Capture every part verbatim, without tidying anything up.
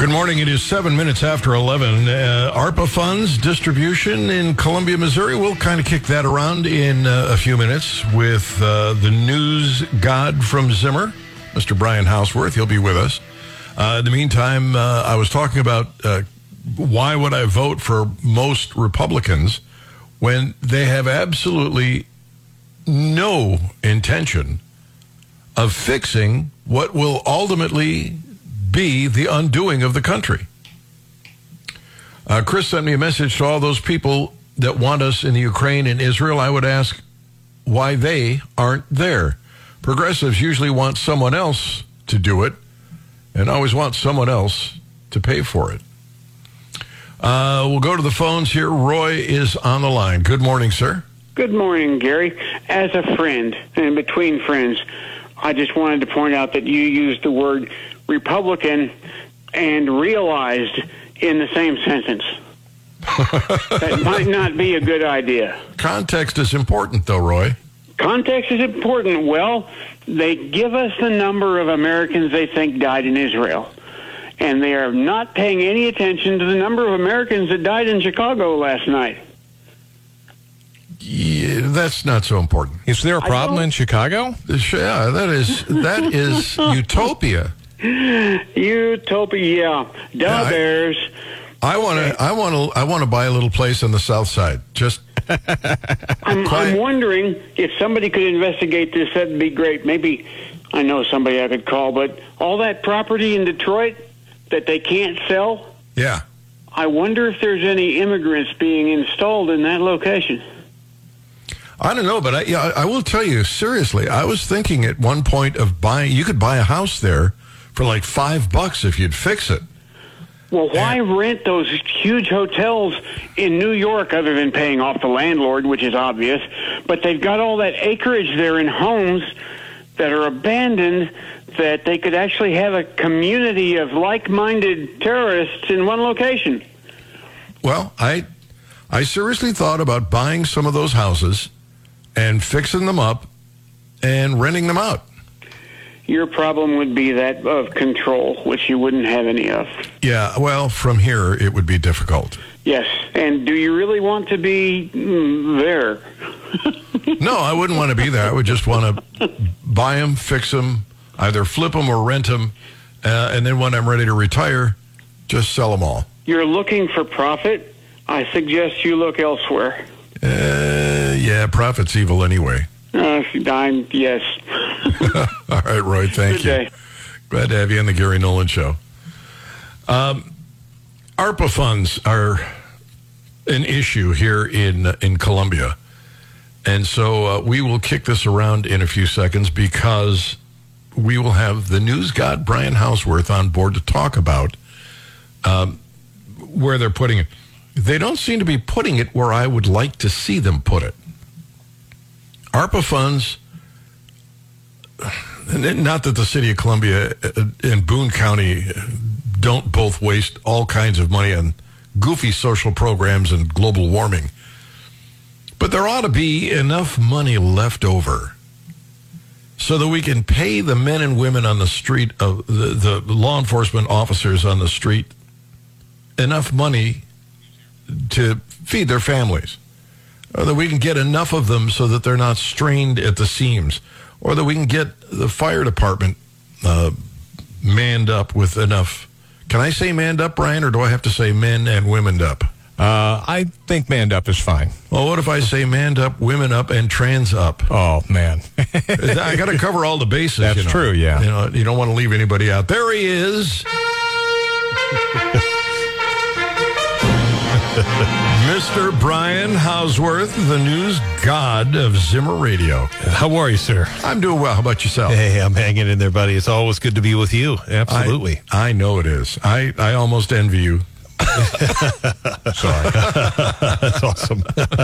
Good morning. It is seven minutes after eleven. Uh, ARPA funds distribution in Columbia, Missouri. We'll kind of kick that around in uh, a few minutes with uh, the news god from Zimmer, Mister Brian Houseworth. He'll be with us. Uh, in the meantime, uh, I was talking about uh, why would I vote for most Republicans when they have absolutely no intention of fixing what will ultimately be the undoing of the country. Uh, Chris sent me a message to all those people that want us in the Ukraine and Israel. I would ask why they aren't there. Progressives usually want someone else to do it and always want someone else to pay for it. Uh, we'll go to the phones here. Roy is on the line. Good morning, sir. Good morning, Gary. As a friend and between friends, I just wanted to point out that you used the word Republican and realized in the same sentence. That might not be a good idea. Context is important, though, Roy. Context is important. Well, they give us the number of Americans they think died in Israel, and they are not paying any attention to the number of Americans that died in Chicago last night. Yeah, that's not so important. Is there a problem in Chicago? Yeah, that is that is utopia. Utopia, yeah. Duh, bears. I want to. I want to. I want to buy a little place on the south side. Just. I'm, I'm wondering if somebody could investigate this. That'd be great. Maybe I know somebody I could call. But all that property in Detroit that they can't sell. Yeah. I wonder if there's any immigrants being installed in that location. I don't know, but I, yeah, I will tell you seriously. I was thinking at one point of buying. You could buy a house there for like five bucks if you'd fix it. Well, why and, rent those huge hotels in New York other than paying off the landlord, which is obvious? But they've got all that acreage there in homes that are abandoned that they could actually have a community of like-minded terrorists in one location. Well, I, I seriously thought about buying some of those houses and fixing them up and renting them out. Your problem would be that of control, which you wouldn't have any of. Yeah, well, from here, it would be difficult. Yes, and do you really want to be there? No, I wouldn't want to be there. I would just want to buy them, fix them, either flip them or rent them, uh, and then when I'm ready to retire, just sell them all. You're looking for profit? I suggest you look elsewhere. Uh, yeah, profit's evil anyway. Uh, I'm, yes. All right, Roy, thank Good you. Day. Glad to have you on the Gary Nolan Show. Um, ARPA funds are an issue here in in Columbia. And so uh, we will kick this around in a few seconds because we will have the news god, Brian Houseworth, on board to talk about um, where they're putting it. They don't seem to be putting it where I would like to see them put it. ARPA funds, not that the city of Columbia and Boone County don't both waste all kinds of money on goofy social programs and global warming, but there ought to be enough money left over so that we can pay the men and women on the street, of the, the law enforcement officers on the street, enough money to feed their families. Or that we can get enough of them so that they're not strained at the seams, or that we can get the fire department uh, manned up with enough. Can I say manned up, Brian, or do I have to say men and women up? Uh, I think manned up is fine. Well, what if I say manned up, women up, and trans up? Oh, man. I got to cover all the bases. That's you know. true, yeah. You know, you don't want to leave anybody out. There he is. Mister Brian Houseworth, the news god of Zimmer Radio. How are you, sir? I'm doing well. How about yourself? Hey, I'm hanging in there, buddy. It's always good to be with you. Absolutely. I, I know it is. I, I almost envy you. Sorry. That's awesome. It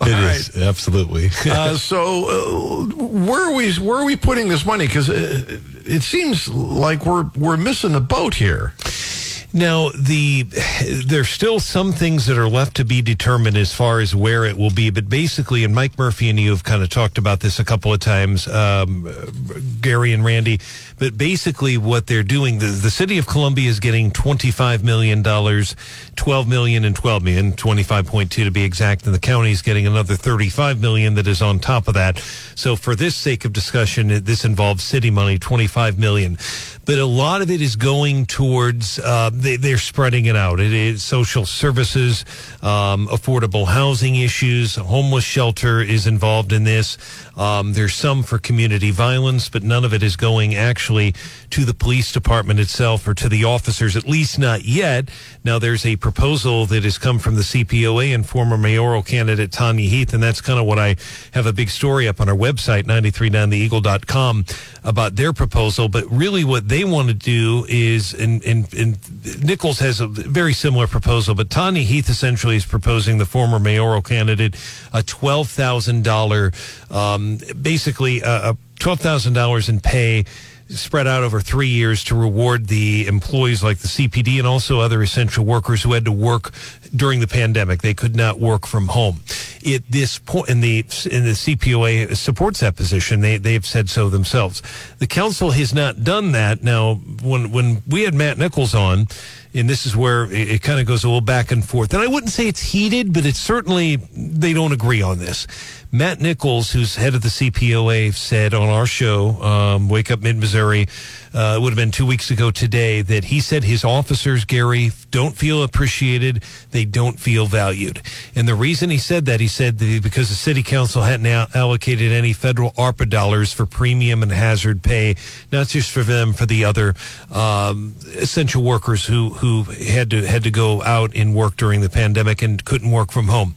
right. is, absolutely. uh, so, uh, where are we? Where are we putting this money? Because it, it seems like we're we're missing the boat here. Now, the there's still some things that are left to be determined as far as where it will be. But basically, and Mike Murphy and you have kind of talked about this a couple of times, um, Gary and Randy. But basically what they're doing, the, the city of Columbia is getting twenty-five million dollars, twelve million dollars and twelve million dollars, twenty-five point two to be exact. And the county is getting another thirty-five million dollars that is on top of that. So for this sake of discussion, this involves city money, twenty-five million dollars. But a lot of it is going towards, uh, they, they're spreading it out. It is social services, um, affordable housing issues, homeless shelter is involved in this. Um, there's some for community violence, but none of it is going actually to the police department itself or to the officers, at least not yet. Now, there's a proposal that has come from the C P O A and former mayoral candidate Tanya Heath, and that's kind of what I have a big story up on our website, nine three nine the eagle dot com, about their proposal. But really what they want to do is, and, and, and Nichols has a very similar proposal, but Tanya Heath essentially is proposing, the former mayoral candidate, a twelve thousand dollars, um, basically a, a twelve thousand dollars in pay spread out over three years to reward the employees like the C P D and also other essential workers who had to work during the pandemic. They could not work from home. At this point, and the, and the C P O A supports that position. They, they've said so themselves. The council has not done that. Now, when, when we had Matt Nichols on, and this is where it, it kind of goes a little back and forth. And I wouldn't say it's heated, but it's certainly, they don't agree on this. Matt Nichols, who's head of the C P O A, said on our show, um, Wake Up Mid-Missouri, uh, it would have been two weeks ago today, that he said his officers, Gary, don't feel appreciated. They don't feel valued. And the reason he said that, he said that because the city council hadn't allocated any federal ARPA dollars for premium and hazard pay, not just for them, for the other um, essential workers who, who had to had to go out and work during the pandemic and couldn't work from home.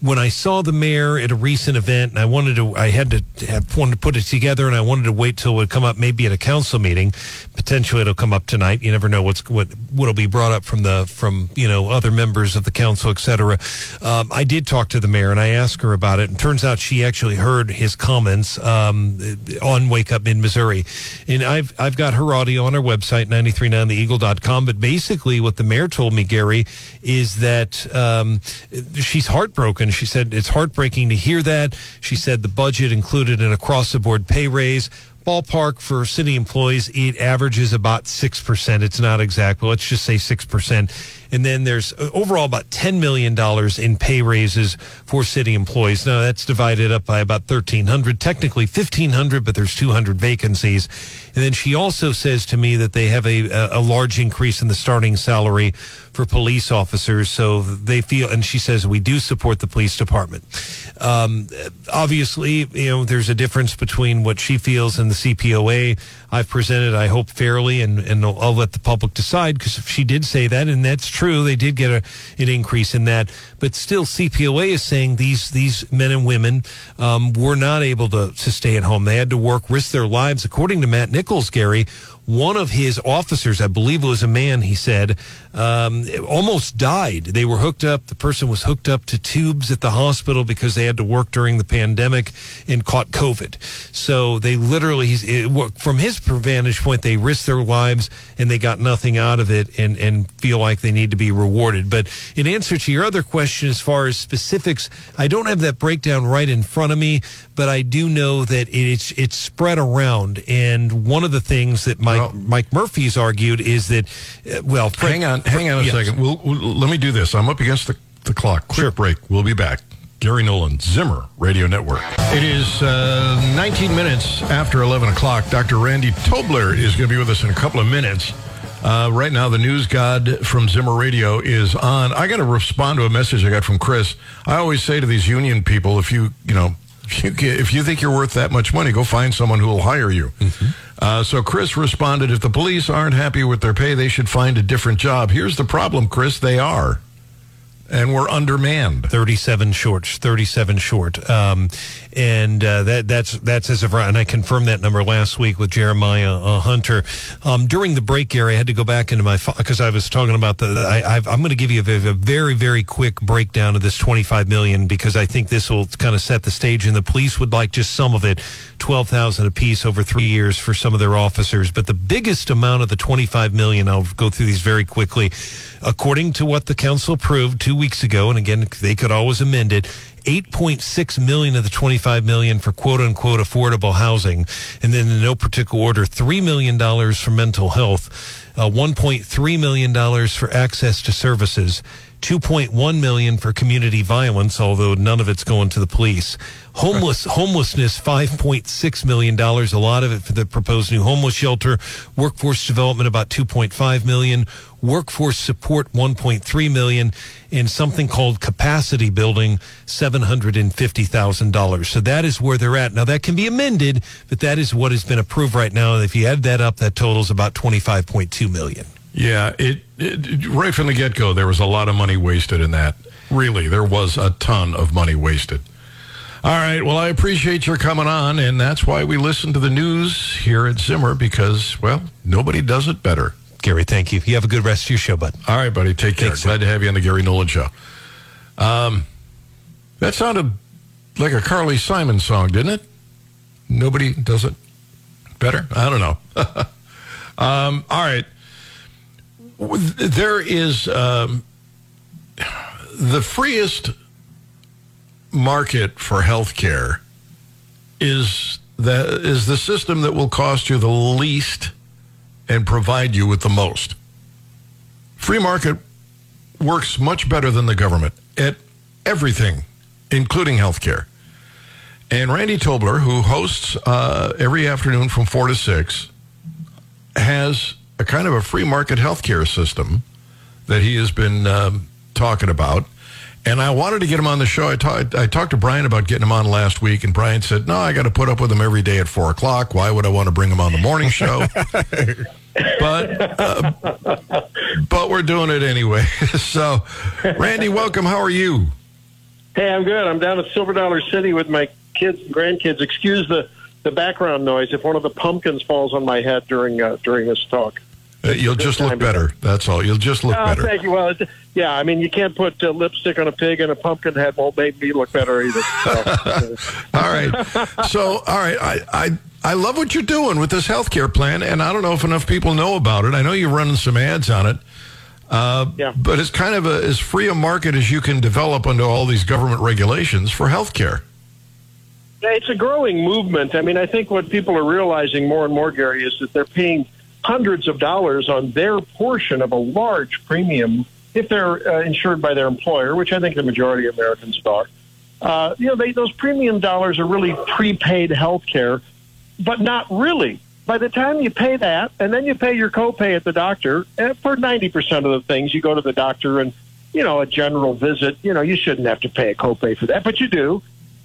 When I saw the mayor at a recent event, and I wanted to, I had to have, wanted to put it together, and I wanted to wait till it would come up, maybe at a council meeting. Potentially, it'll come up tonight. You never know what's what what'll be brought up from the from you know other members of the council, et cetera. Um, I did talk to the mayor, and I asked her about it, and turns out she actually heard his comments um, on Wake Up in Missouri, and I've I've got her audio on our website nine three nine the eagle dot com. But basically, what the mayor told me, Gary, is that um, she's heartbroken. She said, it's heartbreaking to hear that. She said the budget included an across-the-board pay raise. Ballpark for city employees, it averages about six percent. It's not exact, but let's just say six percent. And then there's overall about ten million dollars in pay raises for city employees. Now, that's divided up by about thirteen hundred, technically fifteen hundred, but there's two hundred vacancies. And then she also says to me that they have a, a large increase in the starting salary for police officers. So they feel, and she says, we do support the police department. Um, obviously, you know, there's a difference between what she feels and the C P O A. I've presented, I hope, fairly, and, and I'll, I'll let the public decide, because if she did say that, and that's true, they did get a, an increase in that. But still, C P O A is saying these these men and women um, were not able to, to stay at home. They had to work, risk their lives. According to Matt Nichols, Gary, one of his officers, I believe it was a man, he said, um, almost died. They were hooked up. The person was hooked up to tubes at the hospital because they had to work during the pandemic and caught COVID. So they literally, it, from his vantage point, they risked their lives and they got nothing out of it, and, and feel like they need to be rewarded. But in answer to your other question, as far as specifics, I don't have that breakdown right in front of me, but I do know that it's, it's spread around. And one of the things that my Mike, Mike Murphy's argued is that, uh, well... Frank, hang on, hang on a yes. second. We'll, we'll, let me do this. I'm up against the, the clock. Quick sure. break. We'll be back. Gary Nolan, Zimmer Radio Network. It is uh, nineteen minutes after eleven o'clock. Doctor Randy Tobler is going to be with us in a couple of minutes. Uh, right now, the news god from Zimmer Radio is on. I got to respond to a message I got from Chris. I always say to these union people, if you, you know, if you, if you think you're worth that much money, go find someone who will hire you. Mm-hmm. Uh, so Chris responded, if the police aren't happy with their pay, they should find a different job. Here's the problem, Chris. They are. And we're undermanned. thirty-seven short, thirty-seven short. Um, and uh, that that's that's as of right. And I confirmed that number last week with Jeremiah uh, Hunter. Um, during the break, Gary, I had to go back into my, because I was talking about the, I, I've, I'm going to give you a, a very, very quick breakdown of this twenty-five million dollars, because I think this will kind of set the stage, and the police would like just some of it, twelve thousand dollars apiece over three years for some of their officers. But the biggest amount of the twenty-five million dollars, I'll go through these very quickly, according to what the council approved two weeks ago, and again, they could always amend it, eight point six million dollars of the twenty-five million dollars for quote-unquote affordable housing, and then in no particular order, three million dollars for mental health, uh, one point three million dollars for access to services, two point one million dollars for community violence, although none of it's going to the police. Homeless homelessness, five point six million dollars, a lot of it for the proposed new homeless shelter. Workforce development, about two point five million dollars. Workforce support, one point three million dollars. And something called capacity building, seven hundred fifty thousand dollars. So that is where they're at. Now, that can be amended, but that is what has been approved right now. And if you add that up, that totals about twenty-five point two million dollars. Yeah, it, it right from the get-go, there was a lot of money wasted in that. Really, there was a ton of money wasted. All right, well, I appreciate your coming on, and that's why we listen to the news here at Zimmer, because, well, nobody does it better. Gary, thank you. You have a good rest of your show, bud. All right, buddy, take care. Thanks, Glad sir. to have you on the Gary Nolan Show. Um, that sounded like a Carly Simon song, didn't it? Nobody does it better? I don't know. um, all right. There is um, the freest market for healthcare is the, is the system that will cost you the least and provide you with the most. Free market works much better than the government at everything, including healthcare. And Randy Tobler, who hosts uh, every afternoon from four to six, has a kind of a free market healthcare system that he has been um, talking about. And I wanted to get him on the show. I, ta- I talked to Brian about getting him on last week, and Brian said, no, I got to put up with him every day at four o'clock. Why would I want to bring him on the morning show? but uh, but we're doing it anyway. So, Randy, welcome. How are you? Hey, I'm good. I'm down at Silver Dollar City with my kids and grandkids. Excuse the, the background noise if one of the pumpkins falls on my head during uh, during this talk. You'll just look better. That's all. You'll just look oh, better. Thank you. Well, it, yeah, I mean, you can't put uh, lipstick on a pig, and a pumpkin head won't make me look better either. So. All right. So, all right. I, I I love what you're doing with this healthcare plan, and I don't know if enough people know about it. I know you're running some ads on it. Uh, yeah. But it's kind of a, as free a market as you can develop under all these government regulations for healthcare. It's a growing movement. I mean, I think what people are realizing more and more, Gary, is that they're paying hundreds of dollars on their portion of a large premium if they're uh, insured by their employer, which I think the majority of Americans are. Uh, you know, they, those premium dollars are really prepaid health care, but not really. By the time you pay that, and then you pay your copay at the doctor, and for ninety percent of the things, you go to the doctor and, you know, a general visit, you know, you shouldn't have to pay a copay for that, but you do.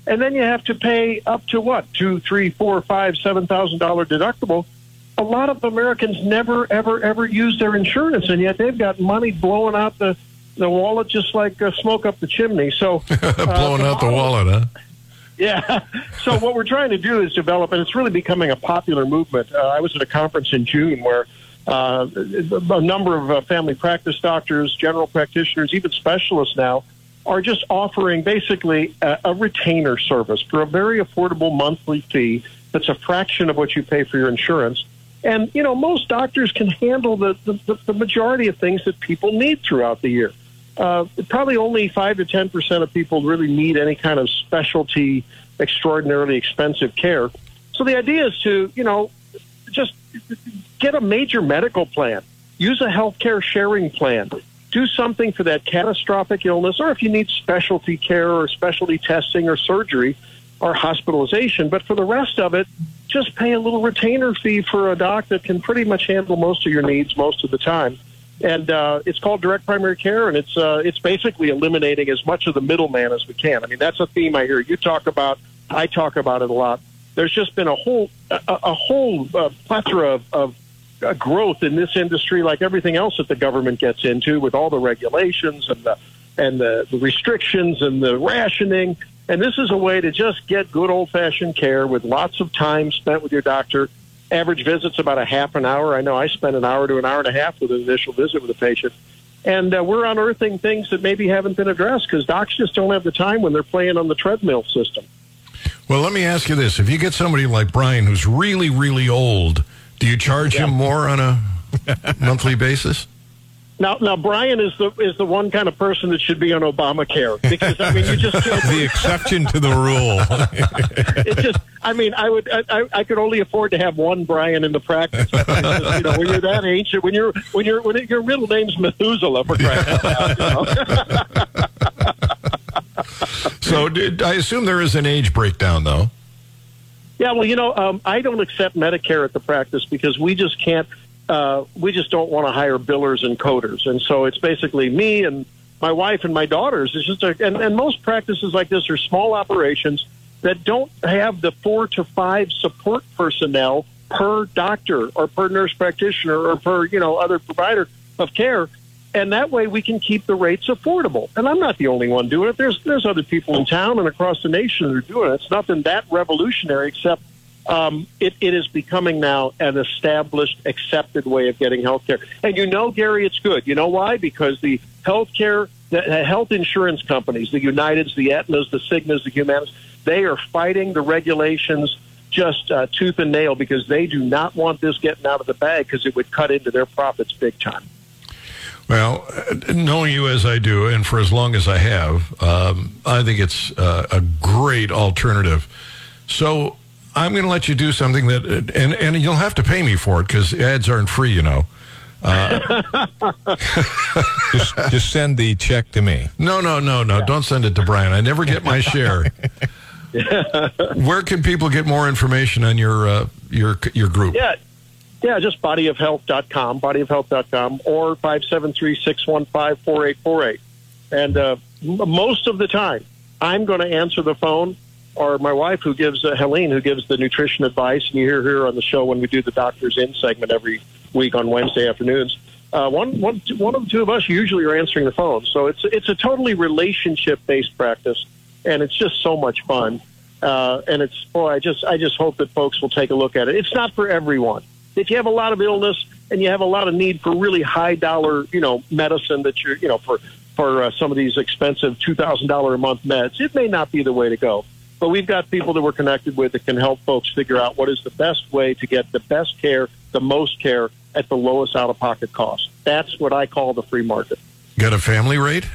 And then you have to pay up to what, two, three, four, five, seven thousand dollar deductible. A lot of Americans never, ever, ever use their insurance, and yet they've got money blowing out the, the wallet just like uh, smoke up the chimney. So uh, blowing out the wallet, huh? Yeah. So what we're trying to do is develop, and it's really becoming a popular movement. Uh, I was at a conference in June where uh, a number of uh, family practice doctors, general practitioners, even specialists now are just offering basically a, a retainer service for a very affordable monthly fee that's a fraction of what you pay for your insurance. And, you know, most doctors can handle the, the, the majority of things that people need throughout the year. Uh, probably only five to ten percent of people really need any kind of specialty, extraordinarily expensive care. So the idea is to, you know, just get a major medical plan, use a health care sharing plan, do something for that catastrophic illness, or if you need specialty care or specialty testing or surgery or hospitalization. But for the rest of it, just pay a little retainer fee for a doc that can pretty much handle most of your needs most of the time. And uh, it's called direct primary care, and it's uh, it's basically eliminating as much of the middleman as we can. I mean, that's a theme I hear you talk about. I talk about it a lot. There's just been a whole a, a whole uh, plethora of, of uh, growth in this industry, like everything else that the government gets into, with all the regulations and the and the, the restrictions and the rationing. And this is a way to just get good old-fashioned care with lots of time spent with your doctor. Average visit's about a half an hour. I know I spend an hour to an hour and a half with an initial visit with a patient. And uh, we're unearthing things that maybe haven't been addressed because docs just don't have the time when they're playing on the treadmill system. Well, let me ask you this. If you get somebody like Brian who's really, really old, do you charge yeah. him more on a monthly basis? Now, now, Brian is the is the one kind of person that should be on Obamacare because I mean, you just can't the exception to the rule. It just, I mean, I would, I, I could only afford to have one Brian in the practice. Just, you know, when you're that ancient, when you're when you're when your middle name's Methuselah for crying out loud, you know? So, did, I assume there is an age breakdown, though. Yeah, well, you know, um, I don't accept Medicare at the practice because we just can't. Uh, we just don't want to hire billers and coders. And so it's basically me and my wife and my daughters. It's just a, and, and most practices like this are small operations that don't have the four to five support personnel per doctor or per nurse practitioner or per, you know, other provider of care. And that way we can keep the rates affordable. And I'm not the only one doing it. There's, there's other people in town and across the nation that are doing it. It's nothing that revolutionary except Um, it, it is becoming now an established, accepted way of getting health care. And you know, Gary, it's good. You know why? Because the health care, the health insurance companies, the Uniteds, the Aetnas, the Cignas, the Humanas, they are fighting the regulations just uh, tooth and nail because they do not want this getting out of the bag because it would cut into their profits big time. Well, knowing you as I do and for as long as I have, um, I think it's uh, a great alternative. So I'm going to let you do something that, and, and you'll have to pay me for it because ads aren't free, you know. Uh, just, just send the check to me. No, no, no, no. Yeah. Don't send it to Brian. I never get my share. Yeah. Where can people get more information on your uh, your your group? Yeah, yeah. Just body of health dot com, body of health dot com, or five seven three, six one five, four eight four eight. And uh, most of the time, I'm going to answer the phone. Or my wife, who gives uh, Helene, who gives the nutrition advice, and you hear her on the show when we do the Doctor's In segment every week on Wednesday afternoons. Uh, one, one, one of the two of us usually are answering the phone, so it's it's a totally relationship-based practice, and it's just so much fun. Uh, and it's boy, I just I just hope that folks will take a look at it. It's not for everyone. If you have a lot of illness and you have a lot of need for really high-dollar, you know, medicine that you're, you know, for for uh, some of these expensive two thousand dollars a month meds, it may not be the way to go. But we've got people that we're connected with that can help folks figure out what is the best way to get the best care, the most care, at the lowest out-of-pocket cost. That's what I call the free market. Got a family rate?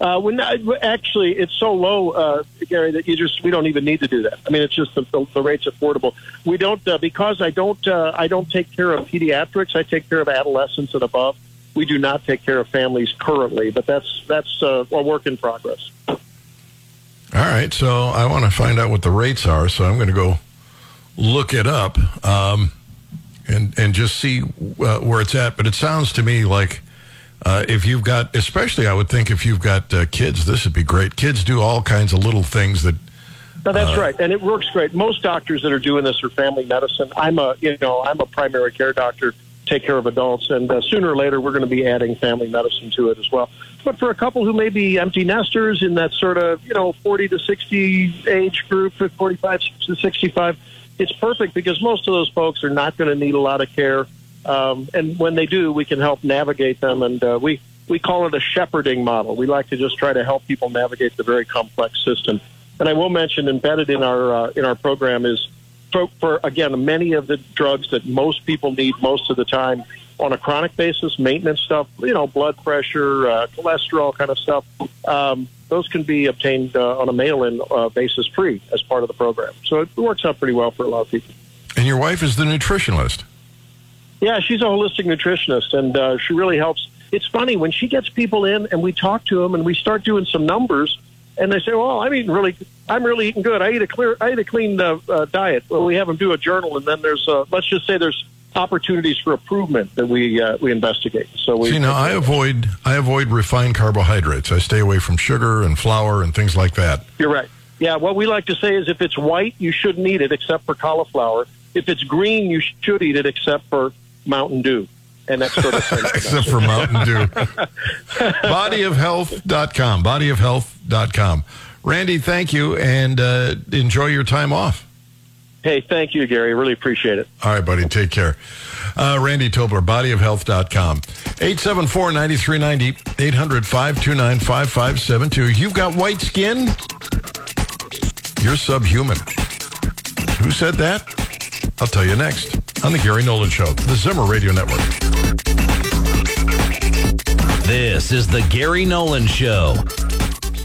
Uh, when I, actually, it's so low, uh, Gary, that you just we don't even need to do that. I mean, it's just the, the, the rate's affordable. We don't uh, because I don't uh, I don't take care of pediatrics. I take care of adolescents and above. We do not take care of families currently, but that's that's uh, a work in progress. All right, so I want to find out what the rates are, so I'm going to go look it up um, and and just see uh, where it's at. But it sounds to me like uh, if you've got, especially I would think if you've got uh, kids, this would be great. Kids do all kinds of little things that. No, that's uh, right, and it works great. Most doctors that are doing this are family medicine. I'm a you know I'm a primary care doctor, take care of adults, and uh, sooner or later we're going to be adding family medicine to it as well. But for a couple who may be empty nesters in that sort of, you know, forty to sixty age group, forty-five to sixty-five, it's perfect because most of those folks are not going to need a lot of care. Um, and when they do, we can help navigate them. And uh, we, we call it a shepherding model. We like to just try to help people navigate the very complex system. And I will mention embedded in our uh, in our program is, for, for again, many of the drugs that most people need most of the time, on a chronic basis, maintenance stuff, you know, blood pressure, uh, cholesterol kind of stuff, um, those can be obtained uh, on a mail-in uh, basis free as part of the program. So it works out pretty well for a lot of people. And your wife is the nutritionist. Yeah, she's a holistic nutritionist, and uh, she really helps. It's funny, when she gets people in and we talk to them and we start doing some numbers, and they say, well, I'm eating really, I'm really eating good. I eat a, clear, I eat a clean uh, uh, diet. Well, we have them do a journal, and then there's, uh, let's just say there's, opportunities for improvement that we uh, we investigate. So we. See, now I avoid I avoid refined carbohydrates. I stay away from sugar and flour and things like that. You're right. Yeah, what we like to say is if it's white, you shouldn't eat it except for cauliflower. If it's green, you should eat it except for Mountain Dew. and that sort of thing. Except for Mountain Dew. body of health dot com. body of health dot com. Randy, thank you, and uh, enjoy your time off. Hey, thank you, Gary. Really appreciate it. All right, buddy. Take care. Uh, Randy Tobler, body of health dot com. eight seven four, nine three nine zero, eight hundred, five two nine, five five seven two. You've got white skin? You're subhuman. Who said that? I'll tell you next on The Gary Nolan Show, the Zimmer Radio Network. This is The Gary Nolan Show.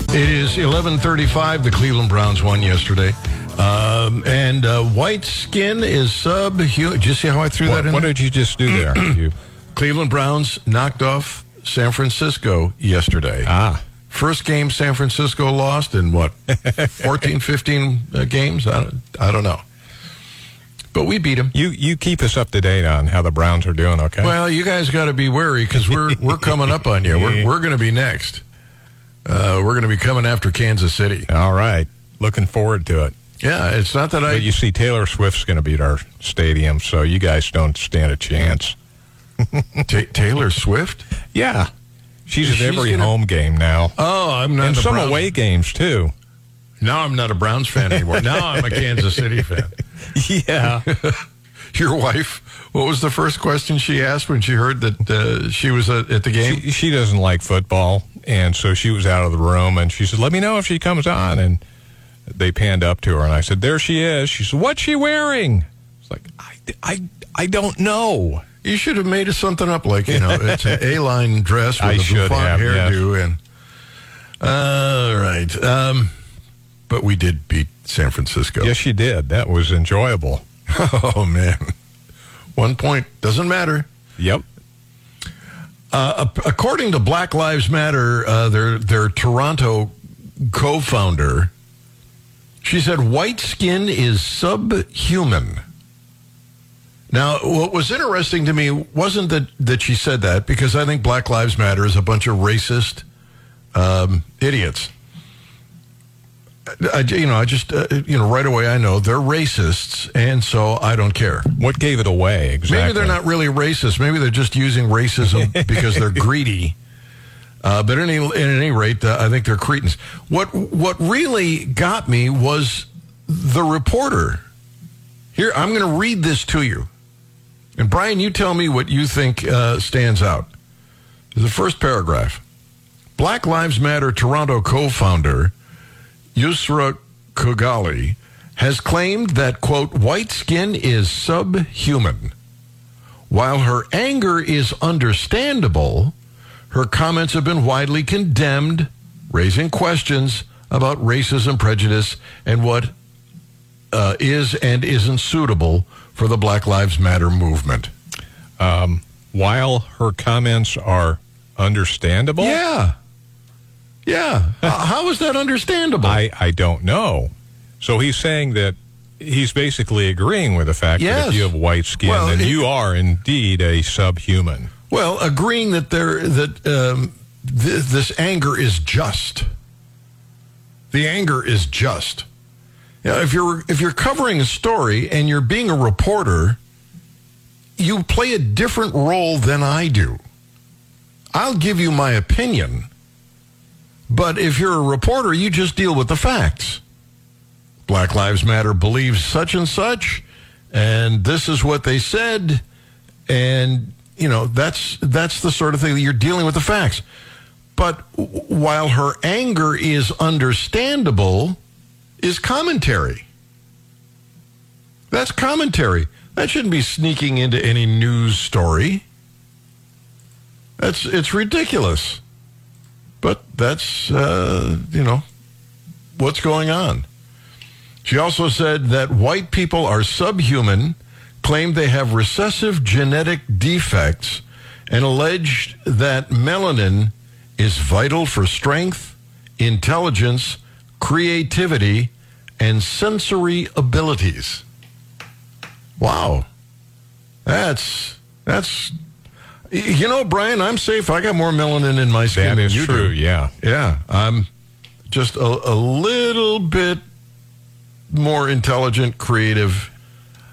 It is eleven thirty-five. The Cleveland Browns won yesterday. Um, and uh, white skin is subhuman. Did you see how I threw what, that in What there? Did you just do there? you. Cleveland Browns knocked off San Francisco yesterday. Ah. First game San Francisco lost in, what, fourteen, fifteen uh, games? I don't, I don't know. But we beat them. You you keep us up to date on how the Browns are doing, okay? Well, you guys got to be wary because we're, we're coming up on you. We're, we're going to be next. Uh, we're going to be coming after Kansas City. All right. Looking forward to it. Yeah, it's not that I... But you see, Taylor Swift's going to beat our stadium, so you guys don't stand a chance. Ta- Taylor Swift? Yeah. She's at every gonna... home game now. Oh, I'm not. And some Browns. Away games, too. Now I'm not a Browns fan anymore. Now I'm a Kansas City fan. Yeah. Your wife, what was the first question she asked when she heard that uh, she was uh, at the game? She, she doesn't like football, and so she was out of the room, and she said, let me know if she comes on, and... They panned up to her, and I said, there she is. She said, what's she wearing? It's like, I, I, I don't know. You should have made something up, like, you know, it's an A-line dress with I a bouffant hairdo. Yes. And, uh, all right. Um, but we did beat San Francisco. Yes, you did. That was enjoyable. Oh, man. One point. Doesn't matter. Yep. Uh, according to Black Lives Matter, uh, their their Toronto co-founder... She said, white skin is subhuman. Now, what was interesting to me wasn't that, that she said that, because I think Black Lives Matter is a bunch of racist um, idiots. I, you know, I just, uh, you know, right away I know they're racists, and so I don't care. What gave it away, exactly? Maybe they're not really racist. Maybe they're just using racism because they're greedy. Uh, but at any, at any rate, uh, I think they're cretins. What what really got me was the reporter. Here, I'm going to read this to you. And, Brian, you tell me what you think uh, stands out. The first paragraph. Black Lives Matter Toronto co-founder Yusra Kugali has claimed that, quote, white skin is subhuman. While her anger is understandable... Her comments have been widely condemned, raising questions about racism, prejudice, and what uh, is and isn't suitable for the Black Lives Matter movement. Um, while her comments are understandable? Yeah. Yeah. uh, how is that understandable? I, I don't know. So he's saying that he's basically agreeing with the fact yes. that if you have white skin, well, then it, you are indeed a subhuman. Well, agreeing that there that um, th- this anger is just. The anger is just. You know, if you're if you're covering a story and you're being a reporter, you play a different role than I do. I'll give you my opinion, but if you're a reporter, you just deal with the facts. Black Lives Matter believes such and such, and this is what they said, and... You know, that's that's the sort of thing that you're dealing with the facts. But while her anger is understandable, is commentary. That's commentary. That shouldn't be sneaking into any news story. That's it's ridiculous. But that's, uh, you know, what's going on. She also said that white people are subhuman, claim they have recessive genetic defects, and alleged that melanin is vital for strength, intelligence, creativity, and sensory abilities. Wow. That's, that's, you know, Brian, I'm safe. I got more melanin in my skin than you do. That is true, yeah. Yeah, I'm just a, a little bit more intelligent, creative,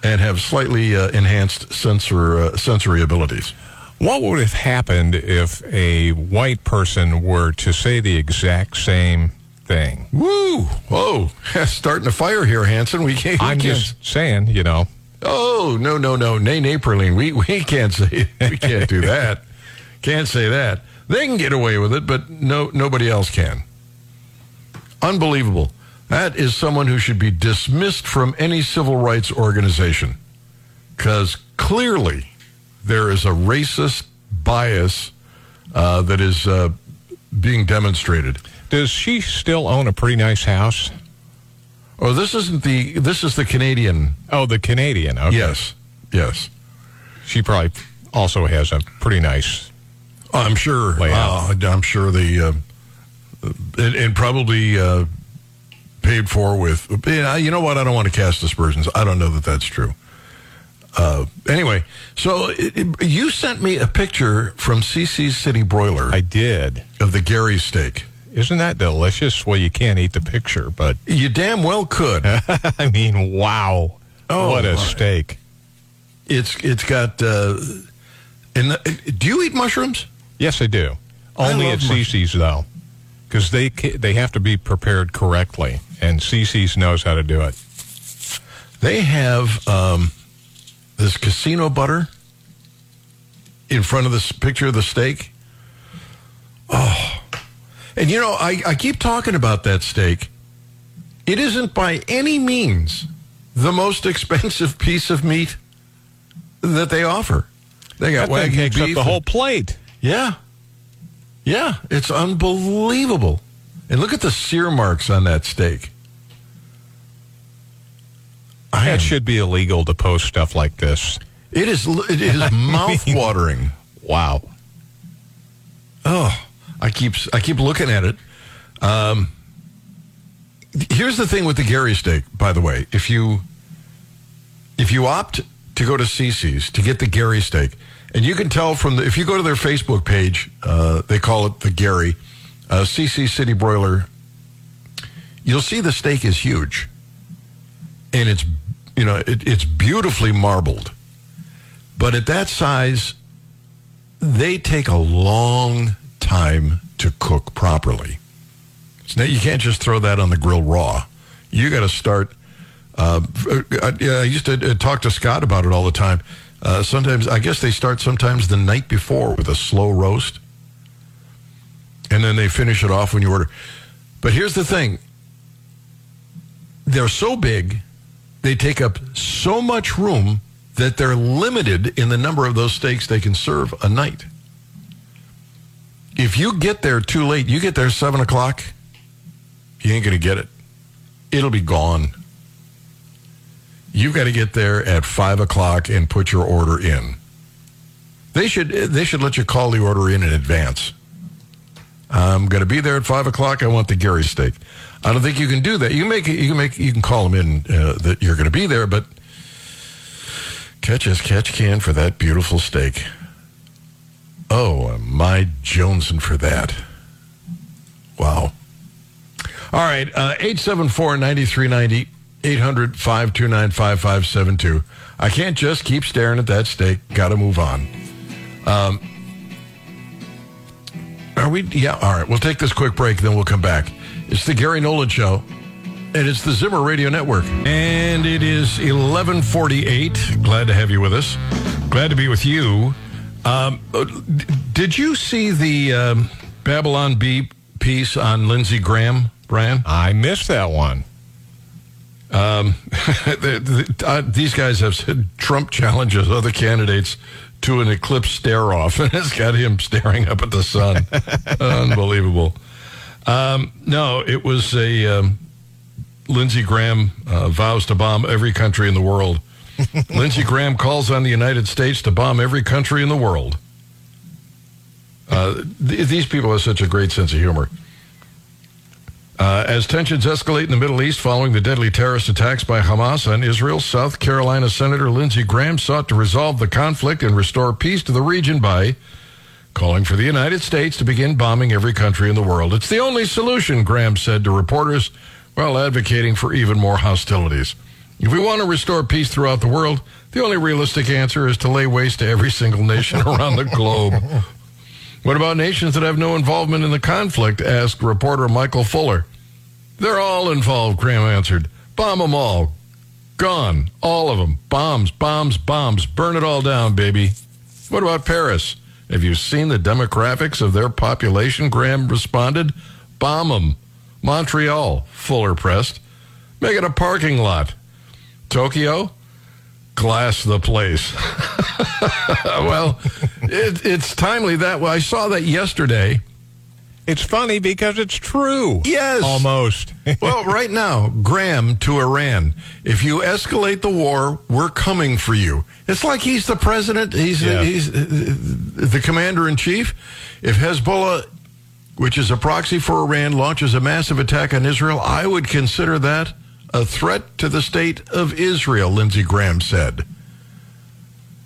and have slightly uh, enhanced sensor, uh, sensory abilities. What would have happened if a white person were to say the exact same thing? Woo! Whoa! Starting a fire here, Hanson. We can't. I'm we can't. just saying, you know. Oh no, no, no! Nay, nay, Perline. We we can't say it. We can't do that. Can't say that. They can get away with it, but no, nobody else can. Unbelievable. That is someone who should be dismissed from any civil rights organization, because clearly there is a racist bias uh, that is uh, being demonstrated. Does she still own a pretty nice house? Oh, this isn't the. This is the Canadian. Oh, the Canadian. Okay. Yes, yes. She probably also has a pretty nice. I'm sure. Uh, I'm sure the, uh, and, and probably uh, paid for with. You know what? I don't want to cast aspersions. I don't know that that's true. Uh, anyway, so it, it, you sent me a picture from C C's City Broiler. I did. Of the Gary steak. Isn't that delicious? Well, you can't eat the picture, but you damn well could. I mean, wow! Oh, what a my. steak! It's it's got. Uh, and the, do you eat mushrooms? Yes, I do. Only I at C C's, though, because they they have to be prepared correctly, and C C's knows how to do it. They have um, this casino butter in front of this picture of the steak. Oh, and you know, I, I keep talking about that steak. It isn't by any means the most expensive piece of meat that they offer. They got that thing takes up the whole plate. Yeah. Yeah, it's unbelievable. And look at the sear marks on that steak. That should be illegal to post stuff like this. It is it is mouth-watering. Wow. Oh, I keep I keep looking at it. Um, here's the thing with the Gary steak, by the way. If you if you opt to go to C C's to get the Gary steak, and you can tell from the, if you go to their Facebook page, uh, they call it the Gary, uh, C C City Broiler, you'll see the steak is huge. And it's, you know, it, it's beautifully marbled. But at that size, they take a long time to cook properly. So now you can't just throw that on the grill raw. You got to start. Uh, I, I used to talk to Scott about it all the time. Uh, sometimes, I guess they start sometimes the night before with a slow roast, and then they finish it off when you order. But here's the thing. They're so big, they take up so much room that they're limited in the number of those steaks they can serve a night. If you get there too late, you get there seven o'clock, you ain't going to get it. It'll be gone. You've got to get there at five o'clock and put your order in. They should they should let you call the order in in advance. I'm going to be there at five o'clock. I want the Gary steak. I don't think you can do that. You make you can make you can call them in uh, that you're going to be there, but catch as catch can for that beautiful steak. Oh, my Jonesin for that. Wow. All right, uh, eight seven four, nine three nine zero. eight hundred, five two nine, five five seven two. I can't just keep staring at that steak. Got to move on. Um, are we? Yeah, all right. We'll take this quick break, then we'll come back. It's the Gary Nolan Show, and it's the Zimmer Radio Network. And it is eleven forty-eight. Glad to have you with us. Glad to be with you. Um, did you see the um, Babylon Bee piece on Lindsey Graham, Brian? I missed that one. Um, the, the, uh, these guys have said Trump challenges other candidates to an eclipse stare-off, and it's got him staring up at the sun. Unbelievable. Um, no, it was a um, Lindsey Graham uh, vows to bomb every country in the world. Lindsey Graham calls on the United States to bomb every country in the world. Uh, th- these people have such a great sense of humor. Uh, as tensions escalate in the Middle East following the deadly terrorist attacks by Hamas on Israel, South Carolina Senator Lindsey Graham sought to resolve the conflict and restore peace to the region by calling for the United States to begin bombing every country in the world. It's the only solution, Graham said to reporters, while advocating for even more hostilities. If we want to restore peace throughout the world, the only realistic answer is to lay waste to every single nation around the globe. What about nations that have no involvement in the conflict? Asked reporter Michael Fuller. They're all involved, Graham answered. Bomb them all. Gone. All of them. Bombs, bombs, bombs. Burn it all down, baby. What about Paris? Have you seen the demographics of their population? Graham responded. Bomb them. Montreal, Fuller pressed. Make it a parking lot. Tokyo? Glass the place. Well, it, it's timely that way. I saw that yesterday. It's funny because it's true. Yes. Almost. Well, right now, Graham to Iran. If you escalate the war, we're coming for you. It's like he's the president. He's, yeah. he's the commander-in-chief. If Hezbollah, which is a proxy for Iran, launches a massive attack on Israel, I would consider that a threat to the state of Israel, Lindsey Graham said.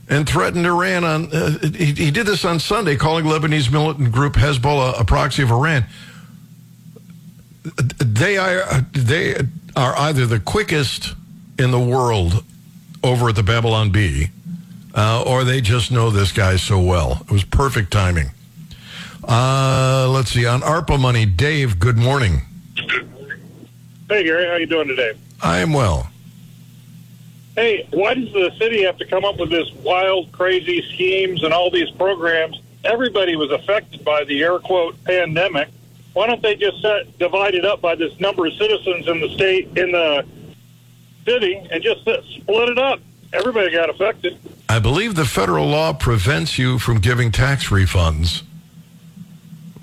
And threatened Iran on, uh, he, he did this on Sunday, calling Lebanese militant group Hezbollah a proxy of Iran. They are, they are either the quickest in the world over at the Babylon Bee, uh, or they just know this guy so well. It was perfect timing. Uh, let's see, on ARPA money, Dave, good morning. Hey, Gary, how you doing today? I am well. Hey, why does the city have to come up with this wild, crazy schemes and all these programs? Everybody was affected by the air quote pandemic. Why don't they just set, divide it up by this number of citizens in the state, in the city, and just set, split it up? Everybody got affected. I believe the federal law prevents you from giving tax refunds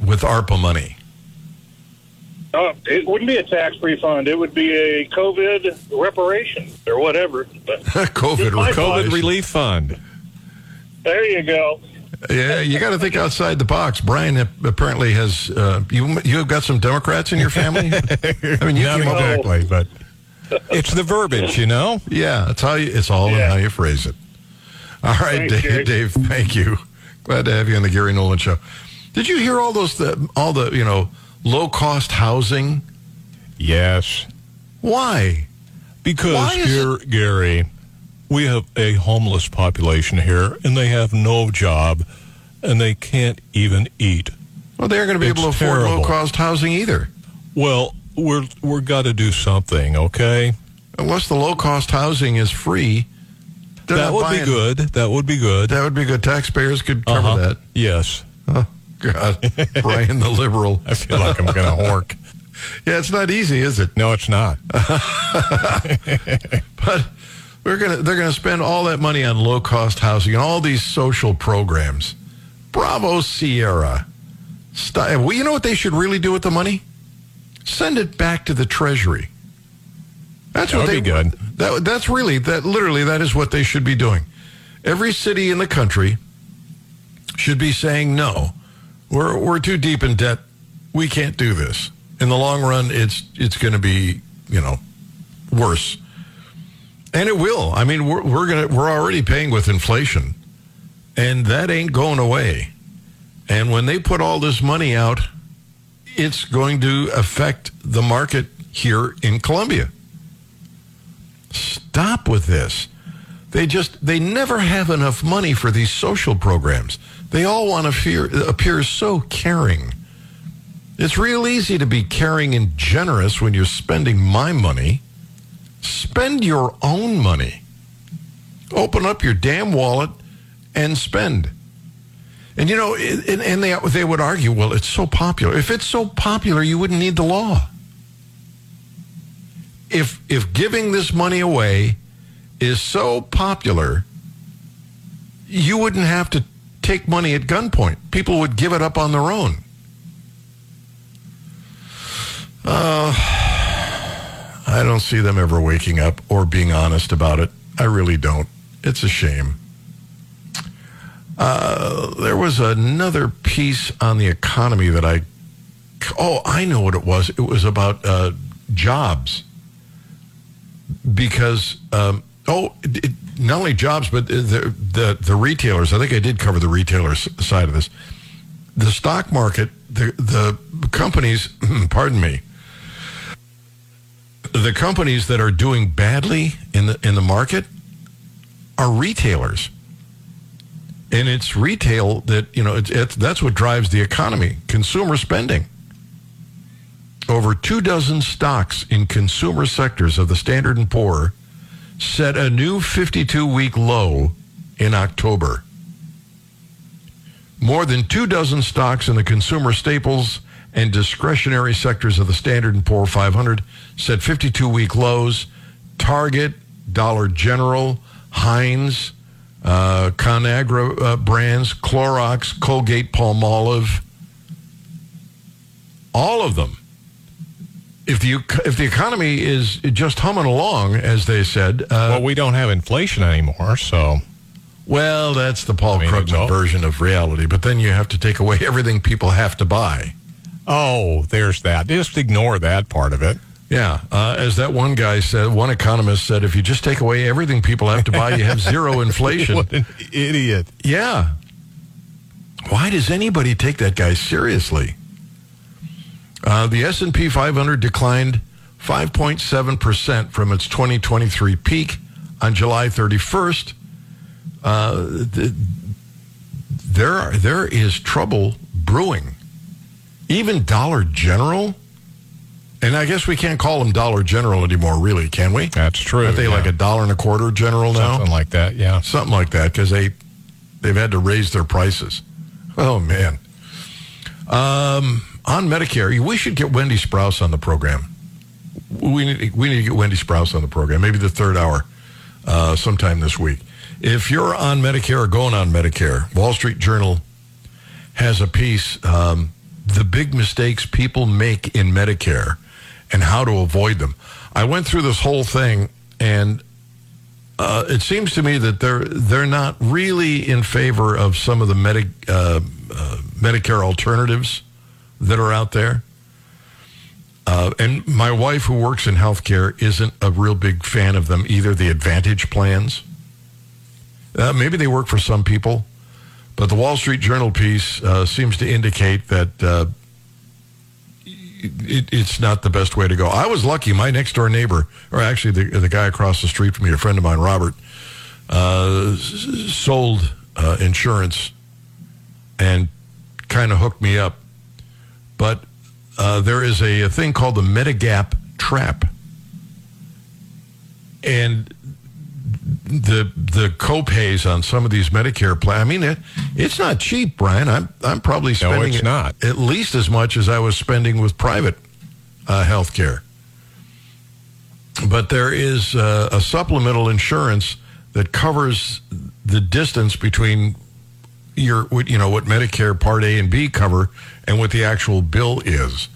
with ARPA money. Uh, it wouldn't be a tax refund. It would be a COVID reparation or whatever. COVID, COVID relief fund. There you go. Yeah, you got to think outside the box. Brian apparently has, uh, you you have got some Democrats in your family? I mean, you Not exactly, up. But it's the verbiage, you know? Yeah, it's, how you, it's all yeah. in how you phrase it. All right, Thanks, Dave, Gary. Dave, thank you. Glad to have you on the Gary Nolan Show. Did you hear all those, the, all the, you know, low-cost housing? Yes. Why? Because, Why dear it- Gary, we have a homeless population here, and they have no job, and they can't even eat. Well, they aren't going to be it's able to afford terrible. low-cost housing either. Well, we're we're got to do something, okay? Unless the low-cost housing is free. That would buying- be good. That would be good. That would be good. Taxpayers could cover uh-huh. that. Yes. Huh. God, Brian the liberal. I feel like I'm going to hork. Yeah, it's not easy, is it? No, it's not. But we're going to they're going to spend all that money on low-cost housing and all these social programs. Bravo, Sierra. St- well, you know what they should really do with the money? Send it back to the Treasury. That's that what they be good. That, that's really that literally that is what they should be doing. Every city in the country should be saying no. We're we're too deep in debt. We can't do this. In the long run, it's it's going to be, you know, worse, and it will. I mean, we're we're gonna we're already paying with inflation, and that ain't going away. And when they put all this money out, it's going to affect the market here in Columbia. Stop with this. They just they never have enough money for these social programs. They all want to fear, appear so caring. It's real easy to be caring and generous when you're spending my money. Spend your own money. Open up your damn wallet and spend. And, you know, and, and they, they would argue, well, it's so popular. If it's so popular, you wouldn't need the law. If, if giving this money away is so popular, you wouldn't have to take money at gunpoint. People would give it up on their own. Uh, I don't see them ever waking up or being honest about it. I really don't. It's a shame. Uh, there was another piece on the economy that I... Oh, I know what it was. It was about uh, jobs. Because... Um, oh, it, not only jobs, but the, the the retailers. I think I did cover the retailers side of this. The stock market, the the companies, pardon me, the companies that are doing badly in the in the market are retailers. And it's retail that, you know, it's, it's, that's what drives the economy, consumer spending. Over two dozen stocks in consumer sectors of the Standard and Poor set a new fifty-two-week low in October. More than two dozen stocks in the consumer staples and discretionary sectors of the Standard and Poor five hundred set fifty-two-week lows. Target, Dollar General, Heinz, uh, Conagra uh, Brands, Clorox, Colgate, Palmolive, all of them. If the if the economy is just humming along, as they said, uh, well, we don't have inflation anymore, so. Well, that's the Paul I mean, Krugman version of reality. But then you have to take away everything people have to buy. Oh, there's that. Just ignore that part of it. Yeah, uh, as that one guy said, one economist said, if you just take away everything people have to buy, you have zero inflation. What an idiot! Yeah. Why does anybody take that guy seriously? Uh, the S and P five hundred declined five point seven percent from its twenty twenty-three peak on July thirty-first. Uh, th- there, are, there is trouble brewing. Even Dollar General, and I guess we can't call them Dollar General anymore, really, can we? That's true. Aren't they yeah. like a dollar and a quarter General now? Something like that, yeah. Something like that, because they, they've had to raise their prices. Oh, man. Um... On Medicare, we should get Wendy Sprouse on the program. We need, we need to get Wendy Sprouse on the program, maybe the third hour uh, sometime this week. If you're on Medicare or going on Medicare, Wall Street Journal has a piece, um, the big mistakes people make in Medicare and how to avoid them. I went through this whole thing, and uh, it seems to me that they're, they're not really in favor of some of the Medi- uh, uh, Medicare alternatives that are out there. Uh, and my wife, who works in healthcare, isn't a real big fan of them either, the Advantage plans. Uh, maybe they work for some people, but the Wall Street Journal piece uh, seems to indicate that uh, it, it's not the best way to go. I was lucky. My next-door neighbor, or actually the, the guy across the street from me, a friend of mine, Robert, uh, sold uh, insurance and kind of hooked me up. But uh, there is a, a thing called the Medigap trap. And the the co-pays on some of these Medicare plans, I mean, it, it's not cheap, Brian. I'm I'm probably spending no, it's not. at least as much as I was spending with private uh, health care. But there is uh, a supplemental insurance that covers the distance between your, you know, what Medicare Part A and B cover and what the actual bill is.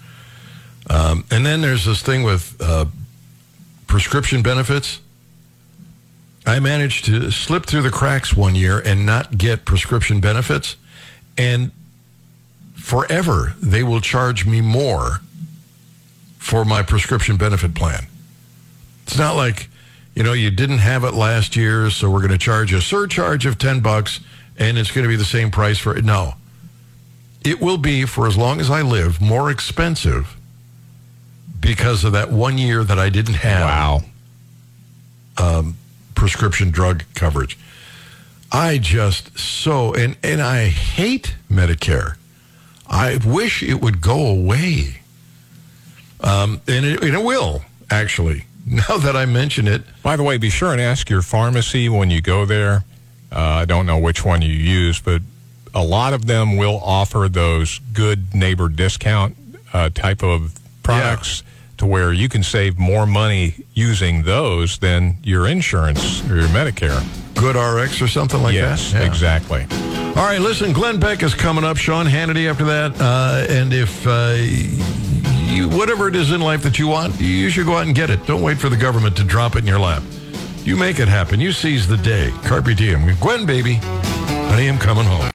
Um, and then there's this thing with uh, prescription benefits. I managed to slip through the cracks one year and not get prescription benefits. And forever, they will charge me more for my prescription benefit plan. It's not like, you know, you didn't have it last year, so we're going to charge a surcharge of ten bucks, and it's going to be the same price for it. No. It will be, for as long as I live, more expensive because of that one year that I didn't have wow. um, prescription drug coverage. I just so, and, and I hate Medicare. I wish it would go away. Um, and, it, and it will, actually, now that I mention it. By the way, be sure and ask your pharmacy when you go there. Uh, I don't know which one you use, but a lot of them will offer those good neighbor discount uh, type of products yeah. to where you can save more money using those than your insurance or your Medicare. GoodRx or something like yes, that? Yes, yeah. exactly. All right, listen, Glenn Beck is coming up, Sean Hannity after that, uh, and if uh, you, whatever it is in life that you want, you should go out and get it. Don't wait for the government to drop it in your lap. You make it happen. You seize the day. Carpe diem. Gwen, baby. I am coming home.